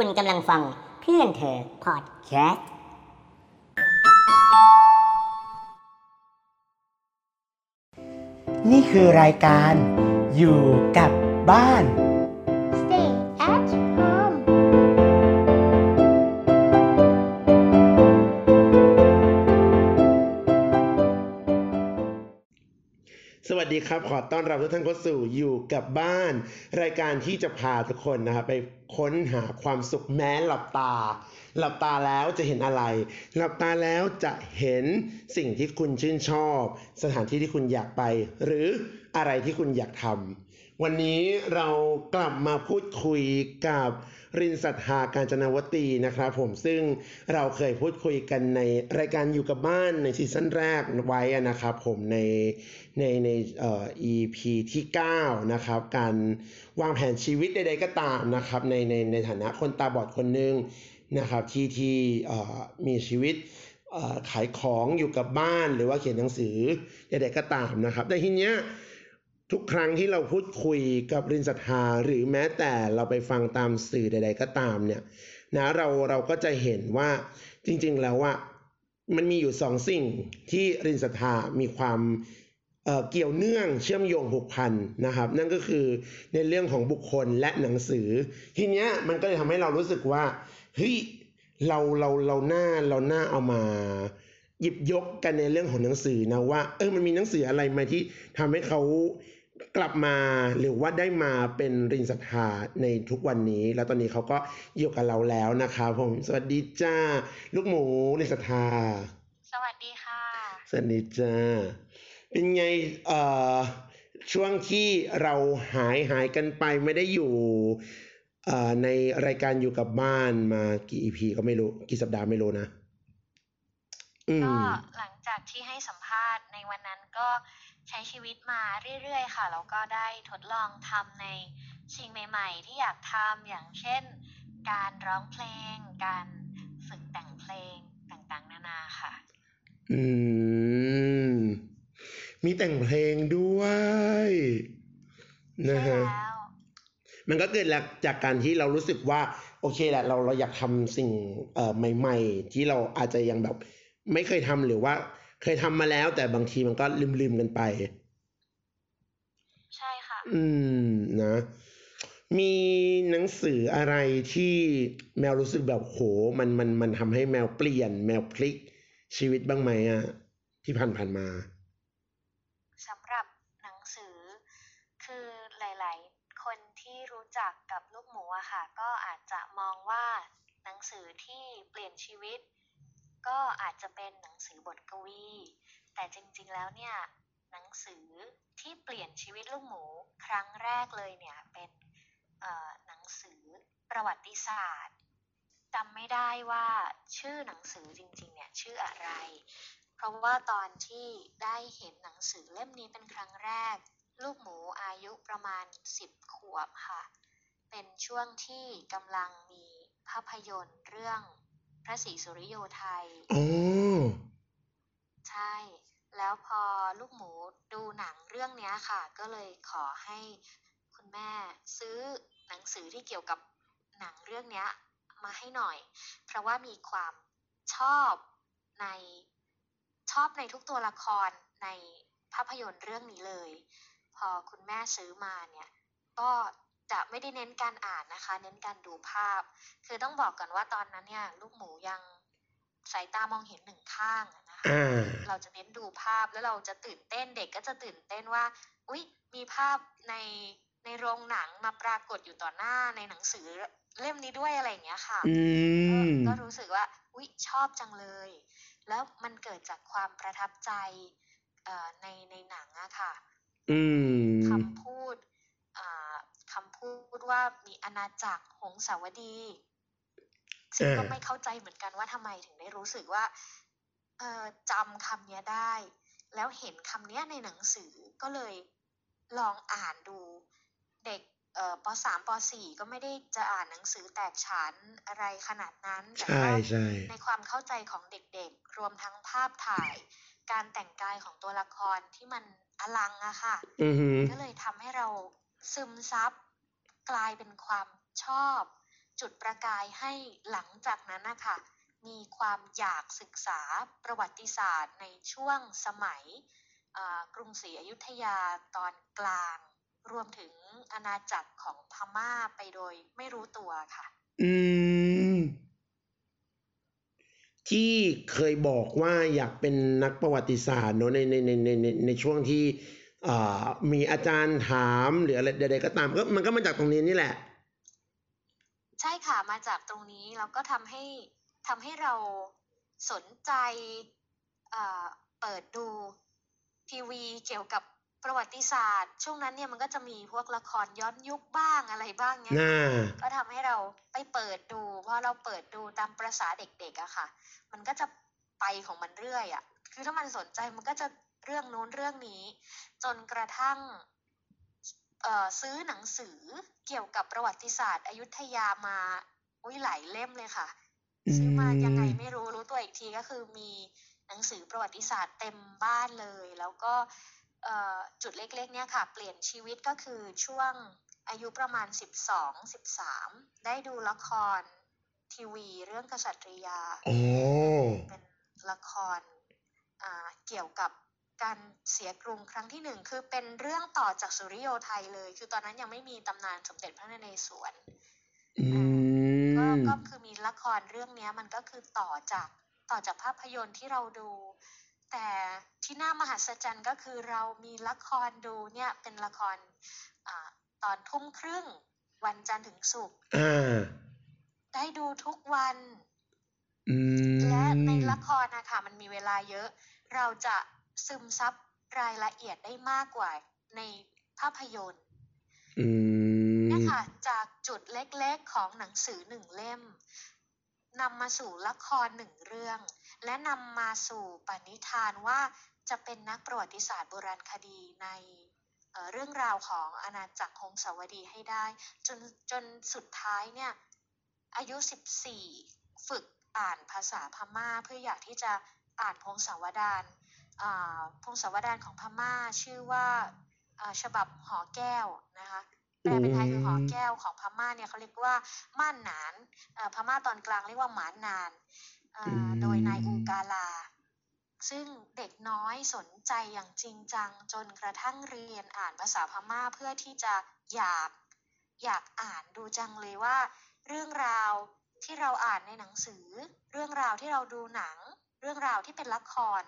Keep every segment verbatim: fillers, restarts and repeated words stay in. คุณกำลังฟังเพื่อนเธอพอดแคสต์นี่คือรายการอยู่กับบ้าน Stay at home สวัสดีครับขอต้อนรับทุกท่านเข้าสู่อยู่กับบ้านรายการที่จะพาทุกคนนะครับไปค้นหาความสุขแม้หลับตาหลับตาแล้วจะเห็นอะไรหลับตาแล้วจะเห็นสิ่งที่คุณชื่นชอบสถานที่ที่คุณอยากไปหรืออะไรที่คุณอยากทำวันนี้เรากลับมาพูดคุยกับรินศรัทธา กาญจนวตีนะครับผมซึ่งเราเคยพูดคุยกันในรายการอยู่กับบ้านในซีซั่นแรกไว้นะครับผมในในในเอ่อ อี พี ที่เก้านะครับการวางแผนชีวิตใดๆก็ตามนะครับในในในฐานะคนตาบอดคนนึงนะครับที่ที่มีชีวิตขายของอยู่กับบ้านหรือว่าเขียนหนังสือใดๆก็ตามนะครับแต่ทีเนี้ยทุกครั้งที่เราพูดคุยกับรินศรัทธาหรือแม้แต่เราไปฟังตามสื่อใดๆก็ตามเนี่ยนะเราเราก็จะเห็นว่าจริงๆแล้วว่ามันมีอยู่สองสิ่งที่รินศรัทธามีความเอ่อเกี่ยวเนื่องเชื่อมโยงผูกพันนะครับนั่นก็คือในเรื่องของบุคคลและหนังสือทีเนี้ยมันก็เลยทำให้เรารู้สึกว่าเฮ้ยเราเราเราหน้าเราหน้าเอามาหยิบยกกันในเรื่องของหนังสือนะว่าเออมันมีหนังสืออะไรไหมที่ทำให้เขากลับมาหรือว่าได้มาเป็นรินศรัทธาในทุกวันนี้แล้วตอนนี้เขาก็อยู่กับเราแล้วนะครับผมสวัสดีจ้าลูกหมูรินศรัทธาสวัสดีค่ะสวัสดีจ้าเป็นไงเอ่อช่วงที่เราหายหายกันไปไม่ได้อยู่เอ่อในรายการอยู่กับบ้านมากี่ อี พี ก็ไม่รู้กี่สัปดาห์ไม่รู้นะก็หลังจากที่ให้สัมภาษณ์ในวันนั้นก็ใช้ชีวิตมาเรื่อยๆค่ะแล้วก็ได้ทดลองทำในสิ่งใหม่ๆที่อยากทำอย่างเช่นการร้องเพลงการฝึกแต่งเพลงต่างๆนานาค่ะอืมมีแต่งเพลงด้วยนะฮะมันก็เกิดจากการที่เรารู้สึกว่าโอเคแหละเราเราอยากทำสิ่งเอ่อใหม่ๆที่เราอาจจะยังแบบไม่เคยทำหรือว่าเคยทำมาแล้วแต่บางทีมันก็ลืมๆกันไปใช่ค่ะอืมนะมีหนังสืออะไรที่แมวรู้สึกแบบโหมันมันมันทำให้แมวเปลี่ยนแมวพลิกชีวิตบ้างไหมอ่ะที่ผ่านๆมาสำหรับหนังสือคือหลายๆคนที่รู้จักกับลูกหมูอะค่ะก็อาจจะมองว่าหนังสือที่เปลี่ยนชีวิตก็อาจจะเป็นหนังสือบทกวีแต่จริงๆแล้วเนี่ยหนังสือที่เปลี่ยนชีวิตลูกหมูครั้งแรกเลยเนี่ยเป็นหนังสือประวัติศาสตร์จำไม่ได้ว่าชื่อหนังสือจริงๆเนี่ยชื่ออะไรเพราะว่าตอนที่ได้เห็นหนังสือเล่มนี้เป็นครั้งแรกลูกหมูอายุประมาณสิบขวบค่ะเป็นช่วงที่กำลังมีภาพยนตร์เรื่องพระศรีสุริโยไทยใช่แล้วพอลูกหมูดูหนังเรื่องนี้ค่ะก็เลยขอให้คุณแม่ซื้อหนังสือที่เกี่ยวกับหนังเรื่องนี้มาให้หน่อยเพราะว่ามีความชอบในชอบในทุกตัวละครในภาพยนตร์เรื่องนี้เลยพอคุณแม่ซื้อมาเนี่ยก็จะไม่ได้เน้นการอ่านนะคะเน้นการดูภาพคือต้องบอกก่อนว่าตอนนั้นเนี่ยลูกหมูยังสายตามองเห็นหนึ่งข้างนะคะเราจะเน้นดูภาพแล้วเราจะตื่นเต้นเด็กก็จะตื่นเต้นว่าอุ๊ยมีภาพในในโรงหนังมาปรากฏอยู่ต่อหน้าในหนังสือเล่มนี้ด้วยอะไรอย่างเงี้ยค่ะ mm. ก็รู้สึกว่าอุ๊ยชอบจังเลยแล้วมันเกิดจากความประทับใจในในหนังอะค่ะ mm. คำพูดคำพูดว่ามีอาณาจักรหงสาวดีซึ่งก็ไม่เข้าใจเหมือนกันว่าทำไมถึงได้รู้สึกว่าเอ่อจำคำนี้ได้แล้วเห็นคำนี้ในหนังสือก็เลยลองอ่านดูเด็กเอ่อป.สาม ป.สี่ ก็ไม่ได้จะอ่านหนังสือแตกฉานอะไรขนาดนั้นแต่ว่าในความเข้าใจของเด็กๆรวมทั้งภาพถ่ายการแต่งกายของตัวละครที่มันอลังอะค่ะก็เลยทำให้เราซึมซับกลายเป็นความชอบ จุดประกายให้หลังจากนั้นนะคะมีความอยากศึกษาประวัติศาสตร์ในช่วงสมัยกรุงศรีอยุธยาตอนกลางรวมถึงอาณาจักรของพม่าไปโดยไม่รู้ตัวค่ะอืมที่เคยบอกว่าอยากเป็นนักประวัติศาสตร์เนอะในในในในในในช่วงที่มีอาจารย์ถามหรืออะไรใดๆก็ตามก็มันก็มาจากตรงนี้นี่แหละใช่ค่ะมาจากตรงนี้แล้วก็ทำให้ทำให้เราสนใจเปิดดูทีวีเกี่ยวกับประวัติศาสตร์ช่วงนั้นเนี่ยมันก็จะมีพวกละครย้อนยุคบ้างอะไรบ้างเนี่ยก็ทำให้เราไปเปิดดูพอเราเปิดดูตามประสาเด็กๆอะค่ะมันก็จะไปของมันเรื่อยอะคือถ้ามันสนใจมันก็จะเรื่องนู้นเรื่องนี้จนกระทั่งซื้อหนังสือเกี่ยวกับประวัติศาสตร์อยุธยามาอุ้ยหลายเล่มเลยค่ะซื้อมายังไงไม่รู้รู้ตัวอีกทีก็คือมีหนังสือประวัติศาสตร์เต็มบ้านเลยแล้วก็จุดเล็กๆเนี่ยค่ะเปลี่ยนชีวิตก็คือช่วงอายุประมาณ สิบสอง สิบสาม ได้ดูละครทีวีเรื่องกษัตริยา oh. เป็นละครเกี่ยวกับการเสียกรุงครั้งที่หนึ่งคือเป็นเรื่องต่อจากสุริโยไทยเลยคือตอนนั้นยังไม่มีตำนานสมเด็จพระนเรศวร mm. ก็ก็คือมีละครเรื่องนี้มันก็คือต่อจากต่อจากภาพยนตร์ที่เราดูแต่ที่น่ามหัศจรรย์ก็คือเรามีละครดูเนี่ยเป็นละครอ่าตอนทุ่มครึ่งวันจันทร์ถึงศุกร์ได้ดูทุกวันและในละครนะคะมันมีเวลาเยอะเราจะซึมซับรายละเอียดได้มากกว่าในภาพยนตร์นะคะจากจุดเล็กๆของหนังสือหนึ่งเล่มนำมาสู่ละครหนึ่งเรื่องและนำมาสู่ปณิธานว่าจะเป็นนักประวัติศาสตร์โบราณคดีในเอ่อเรื่องราวของอาณาจักรหงสาวดีให้ได้จนจนสุดท้ายเนี่ยอายุสิบสี่ฝึกอ่านภาษาพม่าเพื่ออยากที่จะอ่านพงศาวดารอ่าพงศาวดารของพม่าชื่อว่าอ่าฉบับหอแก้วนะคะแปลเป็นไทยคือหอแก้วของพม่าเนี่ยเขาเรียกว่าม่านหนานพม่าตอนกลางเรียกว่าหมานนานโดยนายอูกาลาซึ่งเด็กน้อยสนใจอย่างจริงจังจนกระทั่งเรียนอ่านภาษาพม่าเพื่อที่จะอยากอยากอ่านดูจังเลยว่าเรื่องราวที่เราอ่านในหนังสือเรื่องราวที่เราดูหนังเรื่องราวที่เป็นละคร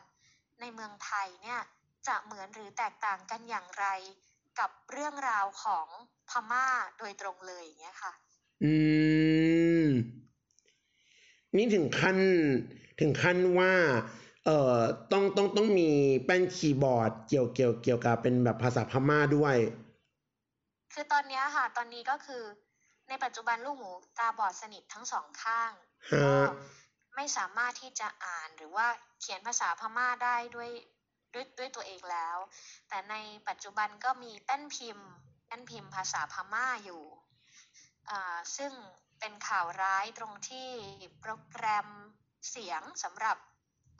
ในเมืองไทยเนี่ยจะเหมือนหรือแตกต่างกันอย่างไรกับเรื่องราวของพม่าโดยตรงเลยอย่างเงี้ยค่ะอืมนี่ถึงขั้นถึงขั้นว่าเอ่อต้องต้องต้องมีแป้นคีย์บอร์ดเกี่ยวเกี่ยวเกี่ยวกับเป็นแบบภาษาพม่าด้วยคือตอนเนี้ยค่ะตอนนี้ก็คือในปัจจุบันลูกหมูตาบอดสนิททั้งสองข้างก็ไม่สามารถที่จะอ่านหรือว่าเขียนภาษาพม่าได้ด้วยด้วยด้วยตัวเองแล้วแต่ในปัจจุบันก็มีแป้นพิมพ์แป้นพิมพ์ภาษาพม่าอยู่อ่าซึ่งเป็นข่าวร้ายตรงที่โปรแกรมเสียงสำหรับ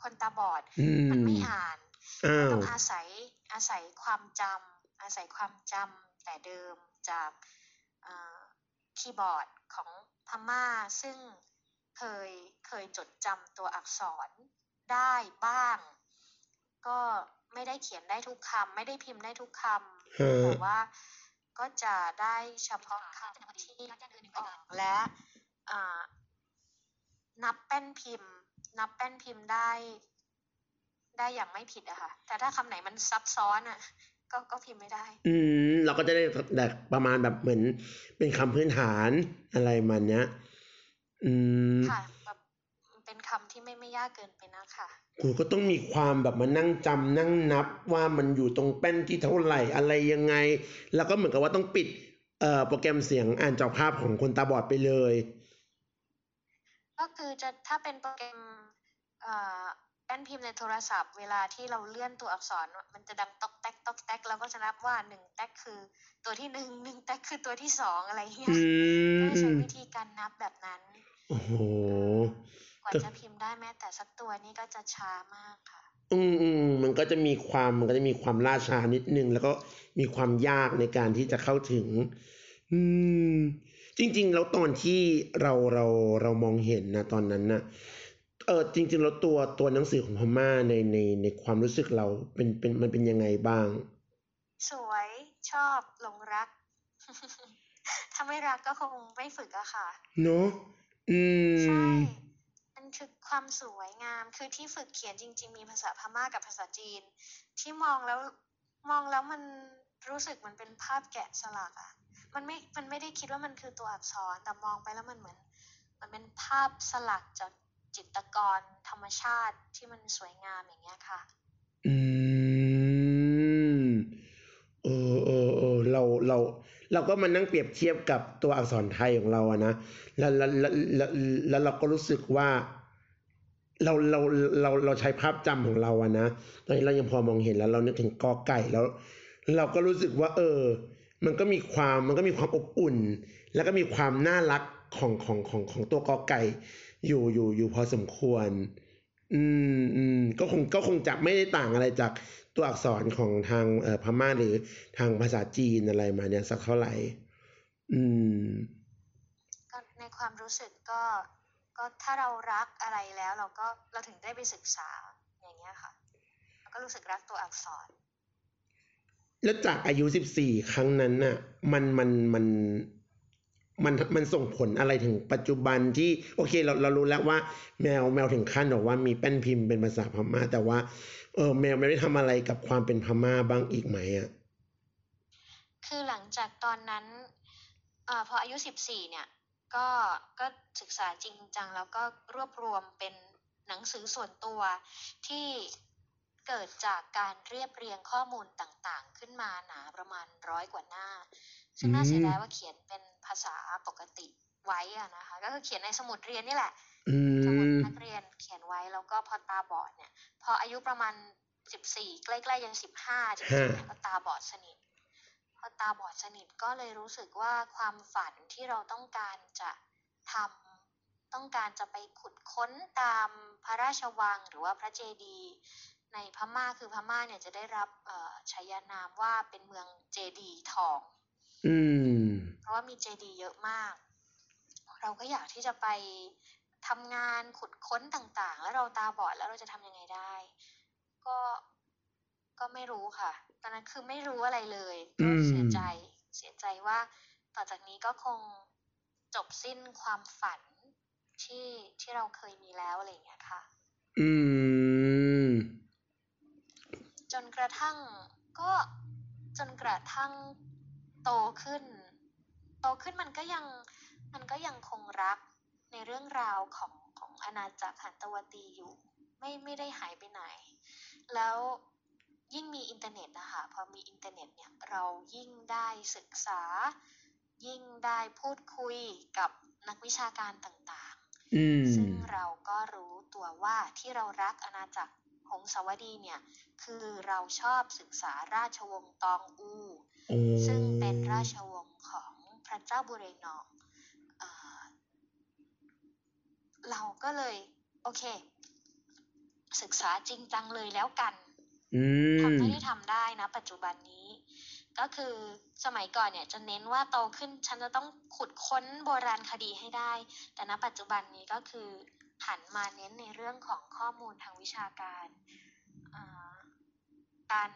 คนตาบอดมันไม่อ่านต้องอาศัยอาศัยความจำอาศัยความจำแต่เดิมจากคีย์บอร์ดของพม่าซึ่งเคยเคยจดจำตัวอักษรได้บ้างก็ไม่ได้เขียนได้ทุกคำไม่ได้พิมพ์ได้ทุกคำแต่ว่าก็จะได้เฉพาะคำที่ออกและนับแป้นพิมพ์นับแป้นพิมพ์ได้ได้อย่างไม่ผิดอะค่ะแต่ถ้าคำไหนมันซับซ้อนอะก็ก็พิมพ์ไม่ได้อืมเราก็จะได้แบบประมาณแบบเหมือนเป็นคำพื้นฐานอะไรมันเนี้ยอืมค่ะแบบเป็นคำที่ไม่ไม่ยากเกินไปนะค่ะกูก็ต้องมีความแบบมานั่งจำนั่งนับว่ามันอยู่ตรงแป้นที่เท่าไหร่อะไรยังไงแล้วก็เหมือนกับว่าต้องปิดเอ่อโปรแกรมเสียงอ่านจอภาพของคนตาบอดไปเลยก็คือจะถ้าเป็นโปรแกรมเอ่อแป้นพิมพ์ในโทรศัพท์เวลาที่เราเลื่อนตัวอักษรมันจะดังต๊อกแต๊กต๊อกแต๊กแล้วก็จะนับว่าหนึ่งแต๊กคือตัวที่หนึ่ง หนึ่งแต๊กคือตัวที่สองอะไรเงี้ยก็ใช้วิธีการนับแบบนั้นโอ้โหกว่าจะพิมพ์ได้แม้แต่สักตัวนี่ก็จะช้ามากค่ะอืมอืมมันก็จะมีความมันก็จะมีความล่าช้านิดนึงแล้วก็มีความยากในการที่จะเข้าถึงอืม จริงๆแล้วตอนที่เราเราเรามองเห็นนะตอนนั้นนะเออจริงๆแล้วตัวตัวหนังสือของพม่าในในในความรู้สึกเราเป็นเป็นมันเป็นยังไงบ้างสวยชอบหลงรัก ถ้าไม่รักก็คงไม่ฝึกอะค่ะเนอะอืมใช่มันคือความสวยงามคือที่ฝึกเขียนจริงๆมีภาษาพม่ากับภาษาจีนที่มองแล้วมองแล้วมันรู้สึกมันเป็นภาพแกะสลักอะมันไม่มันไม่ได้คิดว่ามันคือตัวอักษรแต่มองไปแล้วมันเหมือนมันเป็นภาพสลักจากจิตรกรธรรมชาติที่มันสวยงามอย่างเงี้ยค่ะอืมเออเออเออเราเราเราก็มานั่งเปรียบเทียบกับตัวอักษรไทยของเราอะนะแล้วแล้วแล้วแล้วเราก็รู้สึกว่าเราเราเราเราใช้ภาพจำของเราอะนะตอนนี้เรายังพอมองเห็นแล้วเรานึกถึงกอไก่แล้วเราก็รู้สึกว่าเออมันก็มีความมันก็มีความอบอุ่นแล้วก็มีความน่ารักของของของของตัวกอไก่อยู่อยู่อยู่พอสมควรอืมอืมก็คงก็คงจะไม่ได้ต่างอะไรจากตัวอักษรของทางเอ่อพม่าหรือทางภาษาจีนอะไรมาเนี่ยสักเท่าไหร่อืมก็ในความรู้สึกก็ก็ถ้าเรารักอะไรแล้วเราก็เราถึงได้ไปศึกษาอย่างเงี้ยค่ะเราก็รู้สึกรักตัวอักษรแล้วจากอายุสิบสี่ครั้งนั้นน่ะมันมันมันมันมันส่งผลอะไรถึงปัจจุบันที่โอเคเราเรารู้แล้วว่าแมวแมวถึงขั้นบอกว่ามีแป้นพิมพ์เป็นภาษาพม่าแต่ว่าเออแมวไม่ได้ทำอะไรกับความเป็นพม่าบ้างอีกไหมอ่ะคือหลังจากตอนนั้นเอ่อพออายุสิบสี่เนี่ยก็ก็ศึกษาจริงจังแล้วก็รวบรวมเป็นหนังสือส่วนตัวที่เกิดจากการเรียบเรียงข้อมูลต่างๆขึ้นมาหนาประมาณร้อยกว่าหน้าซึ่งน่าเสียดายว่าเขียนเป็นภาษาปกติไว้อะนะคะก็คือเขียนในสมุดเรียนนี่แหละสมุดนักเรียนเขียนไว้แล้วก็พอตาบอดเนี่ยพออายุประมาณสิบสี่ใกล้ๆยังสิบห้า สิบสี่ก็ตาบอดสนิทพอตาบอดสนิทก็เลยรู้สึกว่าความฝันที่เราต้องการจะทำต้องการจะไปขุดค้นตามพระราชวังหรือว่าพระเจดีย์ในพม่าคือพม่าเนี่ยจะได้รับฉายานามว่าเป็นเมืองเจดีย์ทองเพราะว่ามีเจดีย์เยอะมากเราก็อยากที่จะไปทำงานขุดค้นต่างๆแล้วเราตาบอดแล้วเราจะทำยังไงได้ก็ก็ไม่รู้ค่ะตอนนั้นคือไม่รู้อะไรเลยก็เสียใจเสียใจว่าต่อจากนี้ก็คงจบสิ้นความฝันที่ที่เราเคยมีแล้วอะไรอย่างเงี้ยค่ะอืมจนกระทั่งก็จนกระทั่งโตขึ้นโตขึ้นมันก็ยังมันก็ยังคงรักในเรื่องราวของของอาณาจักรหันตวตีอยู่ไม่ไม่ได้หายไปไหนแล้วยิ่งมีอินเทอร์เน็ตนะคะพอมีอินเทอร์เน็ตเนี่ยเรายิ่งได้ศึกษายิ่งได้พูดคุยกับนักวิชาการต่างๆซึ่งเราก็รู้ตัวว่าที่เรารักอาณาจักรหงสาวดีเนี่ยคือเราชอบศึกษาราชวงศ์ตองอูซึ่งเป็นราชวงศ์ของพระเจ้าบุเรงนอง เอ่อ เราก็เลยโอเคศึกษาจริงจังเลยแล้วกันทำให้ได้ทำได้นะปัจจุบันนี้ก็คือสมัยก่อนเนี่ยจะเน้นว่าโตขึ้นฉันจะต้องขุดค้นโบราณคดีให้ได้แต่ณปัจจุบันนี้ก็คือหันมาเน้นในเรื่องของข้อมูลทางวิชาการการ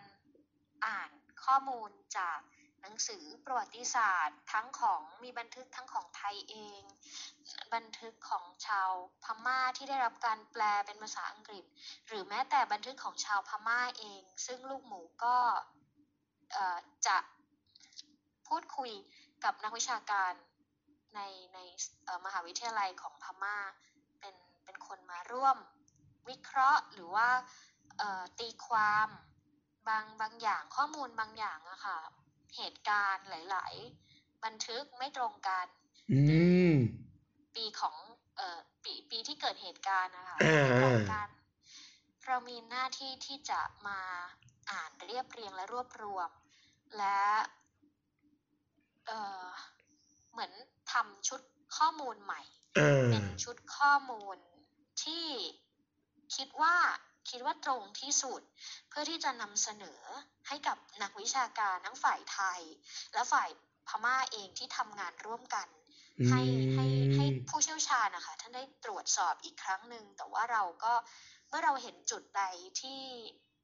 อ่านข้อมูลจากหนังสือประวัติศาสตร์ทั้งของมีบันทึกทั้งของไทยเองบันทึกของชาวพม่าที่ได้รับการแปลเป็นภาษาอังกฤษหรือแม้แต่บันทึกของชาวพม่าเองซึ่งลูกหมูก็จะพูดคุยกับนักวิชาการในในมหาวิทยาลัยของพม่าเป็นเป็นคนมาร่วมวิเคราะห์หรือว่าตีความบางบางอย่างข้อมูลบางอย่างอะค่ะเหตุการณ์หลายๆบันทึกไม่ตรงกัน mm. ปีของเอ่อปีปีที่เกิดเหตุการณ์นะคะ uh. ไม่ตรงกันเรามีหน้าที่ที่จะมาอ่านเรียบเรียงและรวบรวมและเอ่อเหมือนทำชุดข้อมูลใหม่ uh. เป็นชุดข้อมูลที่คิดว่าคิดว่าตรงที่สุดเพื่อที่จะนำเสนอให้กับนักวิชาการทั้งฝ่ายไทยและฝ่ายพม่าเองที่ทำงานร่วมกัน อืให้ให้ให้ม ผู้เชี่ยวชาญนะคะท่านได้ตรวจสอบอีกครั้งหนึ่งแต่ว่าเราก็เมื่อเราเห็นจุดใดที่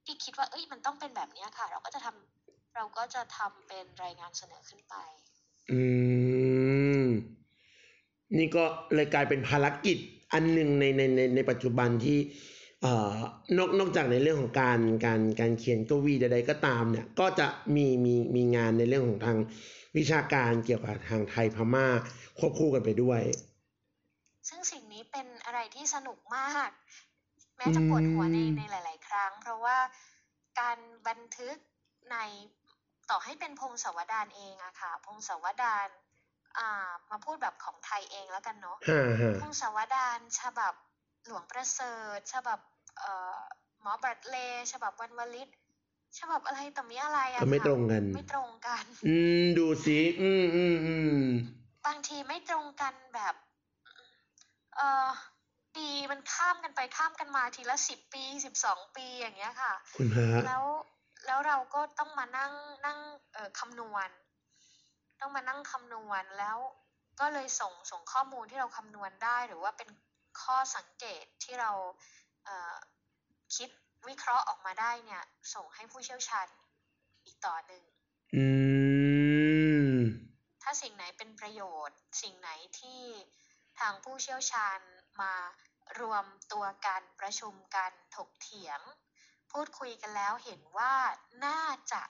ที่คิดว่าเอ้ยมันต้องเป็นแบบเนี้ยค่ะ เราก็จะทำเราก็จะทำเป็นรายงานเสนอขึ้นไป อืม นี่ก็เลยกลายเป็นภารกิจอันหนึ่งในในในในปัจจุบันที่เอ่อนอกนอกจากในเรื่องของการการการเขียนกวีใดๆก็ตามเนี่ยก็จะมีมีมีงานในเรื่องของทางวิชาการเกี่ยวกับทางไทยพม่าควบคู่กันไปด้วย ซึ่งสิ่งนี้เป็นอะไรที่สนุกมาก แม้อืจะปวดหัวในม ในหลาย ๆ ครั้ง เพราะว่าการบันทึกในต่อให้เป็นพงศาวดารเองอะค่ะพงศาวดารอ่ามาพูดแบบของไทยเองแล้วกันเนาะฮ่าฮ่าพงศาวดารฉบับหลวงประเสริฐ ฉบับเอ่อหมอบรัดเลย์ฉบับวันวลิตฉบับอะไรต่อมีอะไรก็อะไม่ค่ะตรงกัน ไม่ตรงกัน อืม ดูสิอืมอืมอืมบางทีไม่ตรงกันแบบ เออปีมันข้ามกันไปข้ามกันมาทีละสิบปีสิบสองปีอย่างเงี้ยค่ะ คุณพระแล้วแล้วเราก็ต้องมานั่งนั่งเอ่อคำนวณ ต้องมานั่งคำนวณแล้วก็เลยส่งส่งข้อมูลที่เราคำนวณได้ หรือว่าเป็นข้อสังเกตที่เราเอ่อคิดวิเคราะห์ออกมาได้เนี่ย ส่งให้ผู้เชี่ยวชาญอีกต่อหนึ่ง อืม ถ้าสิ่งไหนเป็นประโยชน์ สิ่งไหนที่ทางผู้เชี่ยวชาญมารวมตัวกันประชุมกันถกเถียง พูดคุยกันแล้วเห็นว่าน่าจะ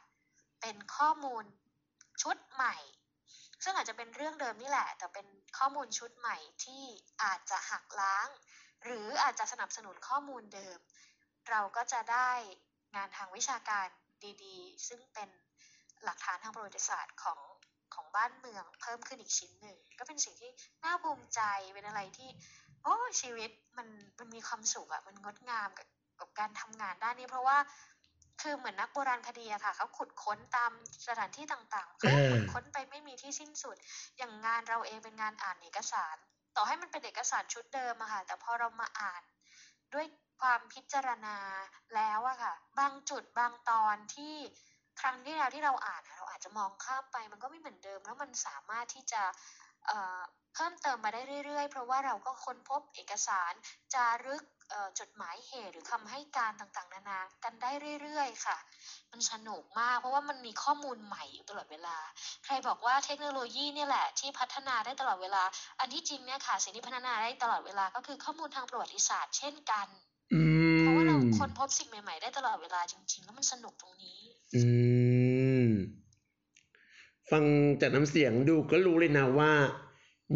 เป็นข้อมูลชุดใหม่ ซึ่งอาจจะเป็นเรื่องเดิมนี่แหละ แต่เป็นข้อมูลชุดใหม่ที่อาจจะหักล้าง หรืออาจจะสนับสนุนข้อมูลเดิม เราก็จะได้งานทางวิชาการดีๆ ซึ่งเป็นหลักฐานทางประวัติศาสตร์ของของบ้านเมืองเพิ่มขึ้นอีกชิ้นหนึ่ง ก็เป็นสิ่งที่น่าภูมิใจเป็นอะไรที่ โอ้ชีวิตมันมันมีความสุขอะมันงดงามกับกับการทำงานด้านนี้ เพราะว่าคือเหมือนนักโบราณคดีอะค่ะเขาขุดค้นตามสถานที่ต่างๆเขาอ่า ขุดค้นไปไม่มีที่สิ้นสุด อย่างงานเราเองเป็นงานอ่านเอกสาร ต่อให้มันเป็นเอกสารชุดเดิมอะค่ะแต่พอเรามาอ่าน ด้วยความพิจารณาแล้วอะค่ะ บางจุดบางตอนที่ครั้งที่แล้วที่เราอ่านอะเราอาจจะมองข้ามไป มันก็ไม่เหมือนเดิม แล้วมันสามารถที่จะเอ่อเพิ่มเติมมาได้เรื่อยๆ เพราะว่าเราก็ค้นพบเอกสารจารึกเอ่อจดหมายเหตุหรือคำให้การต่างๆ นานากันได้เรื่อยๆ ค่ะ มันสนุกมาก เพราะว่ามันมีข้อมูลใหม่อยู่ตลอดเวลา ใครบอกว่าเทคโนโลยีเนี่ยแหละที่พัฒนาได้ตลอดเวลา อันที่จริงเนี่ยค่ะสิ่งที่พัฒนาได้ตลอดเวลาก็คือข้อมูลทางประวัติศาสตร์เช่นกัน อืเพราะว่าเราม ค้นพบสิ่งใหม่ๆ ได้ตลอดเวลาจริงๆ แล้วมันสนุกตรงนี้ อืม ฟังจากน้ำเสียงดูก็รู้เลยนะว่า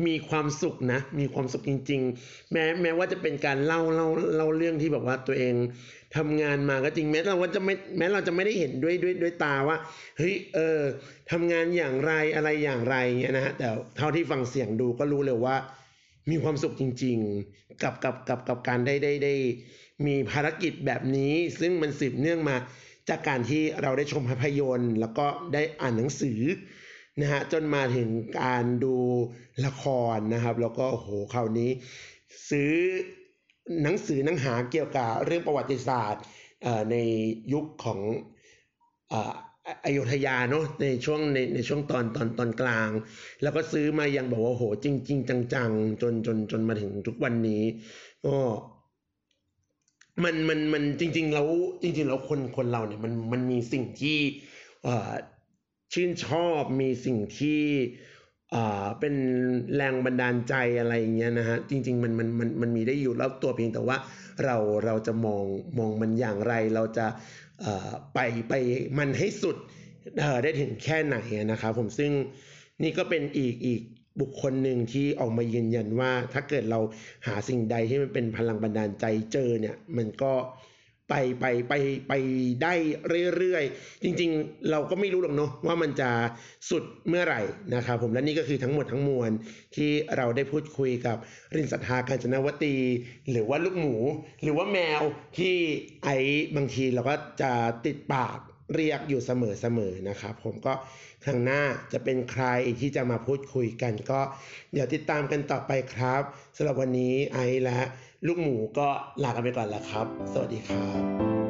มีความสุขนะ มีความสุขจริง ๆ แม้แม้ว่าจะเป็นการเล่าเล่าเล่าเรื่องที่แบบว่าตัวเองทำงานมาก็จริงแม้เราว่าจะไม่แม้เราจะไม่ได้เห็นด้วยด้วยด้วยตาว่าเฮ้ยเออทำงานอย่างไรอะไรอย่างไรเงี้ยนะฮะแต่เท่าที่ฟังเสียงดูก็รู้เลยว่า มีความสุขจริง ๆ กับกับกับกับการได้ได้ได้ มีภารกิจแบบนี้ ซึ่งมันสืบเนื่องมาจากการที่เราได้ชมภาพยนตร์ แล้วก็ได้อ่านหนังสือนะฮะจนมาถึงการดูละครนะครับ แล้วก็โอ้โหคราวนี้ ซื้อหนังสือหนังหาเกี่ยวกับเรื่องประวัติศาสตร์เอ่อในยุคของเอ่อออยุธยาเนาะในช่วงในในช่วงตอนตอนตอนกลาง แล้วก็ซื้อมาอย่างบอกว่าโอ้โหจริงจริงจังๆ จนจนจนมาถึงทุกวันนี้ก็ มันมันมันจริงๆแล้วจริงๆแล้วคนคนเราเนี่ยมันมันมีสิ่งที่เอ่อชื่นชอบมีสิ่งที่เอ่อเป็นแรงบันดาลใจอะไรอย่างเงี้ยนะฮะจริง ๆ มันมันมันมันมีได้อยู่รอบตัวเพียงแต่ว่าเราเราจะมองมองมันอย่างไร เราจะเอ่อไปไปมันให้สุดเอ่อได้ถึงแค่ไหนอะนะครับผมซึ่งนี่ก็เป็นอีกอีกบุคคลหนึ่งที่ออกมายืนยันว่า ถ้าเกิดเราหาสิ่งใดที่มันเป็นพลังบันดาลใจเจอเนี่ย มันก็ไปไปไปไปได้เรื่อยๆ จริงๆ เราก็ไม่รู้หรอกเนาะว่ามันจะสุดเมื่อไหร่นะครับผมและนี่ก็คือทั้งหมดทั้งมวลที่เราได้พูดคุยกับรินศรัทธา กาญจนวตี หรือว่าลูกหมู หรือว่าแมวที่ไอ้บางทีเราก็จะติดปากเรียกอยู่เสมอๆนะครับผมก็ครั้งหน้าจะเป็นใครที่จะมาพูดคุยกันก็เดี๋ยวติดตามกันต่อไปครับสำหรับวันนี้ไอ้และลูกหมูก็ลากันไปก่อนแล้วครับ สวัสดีครับ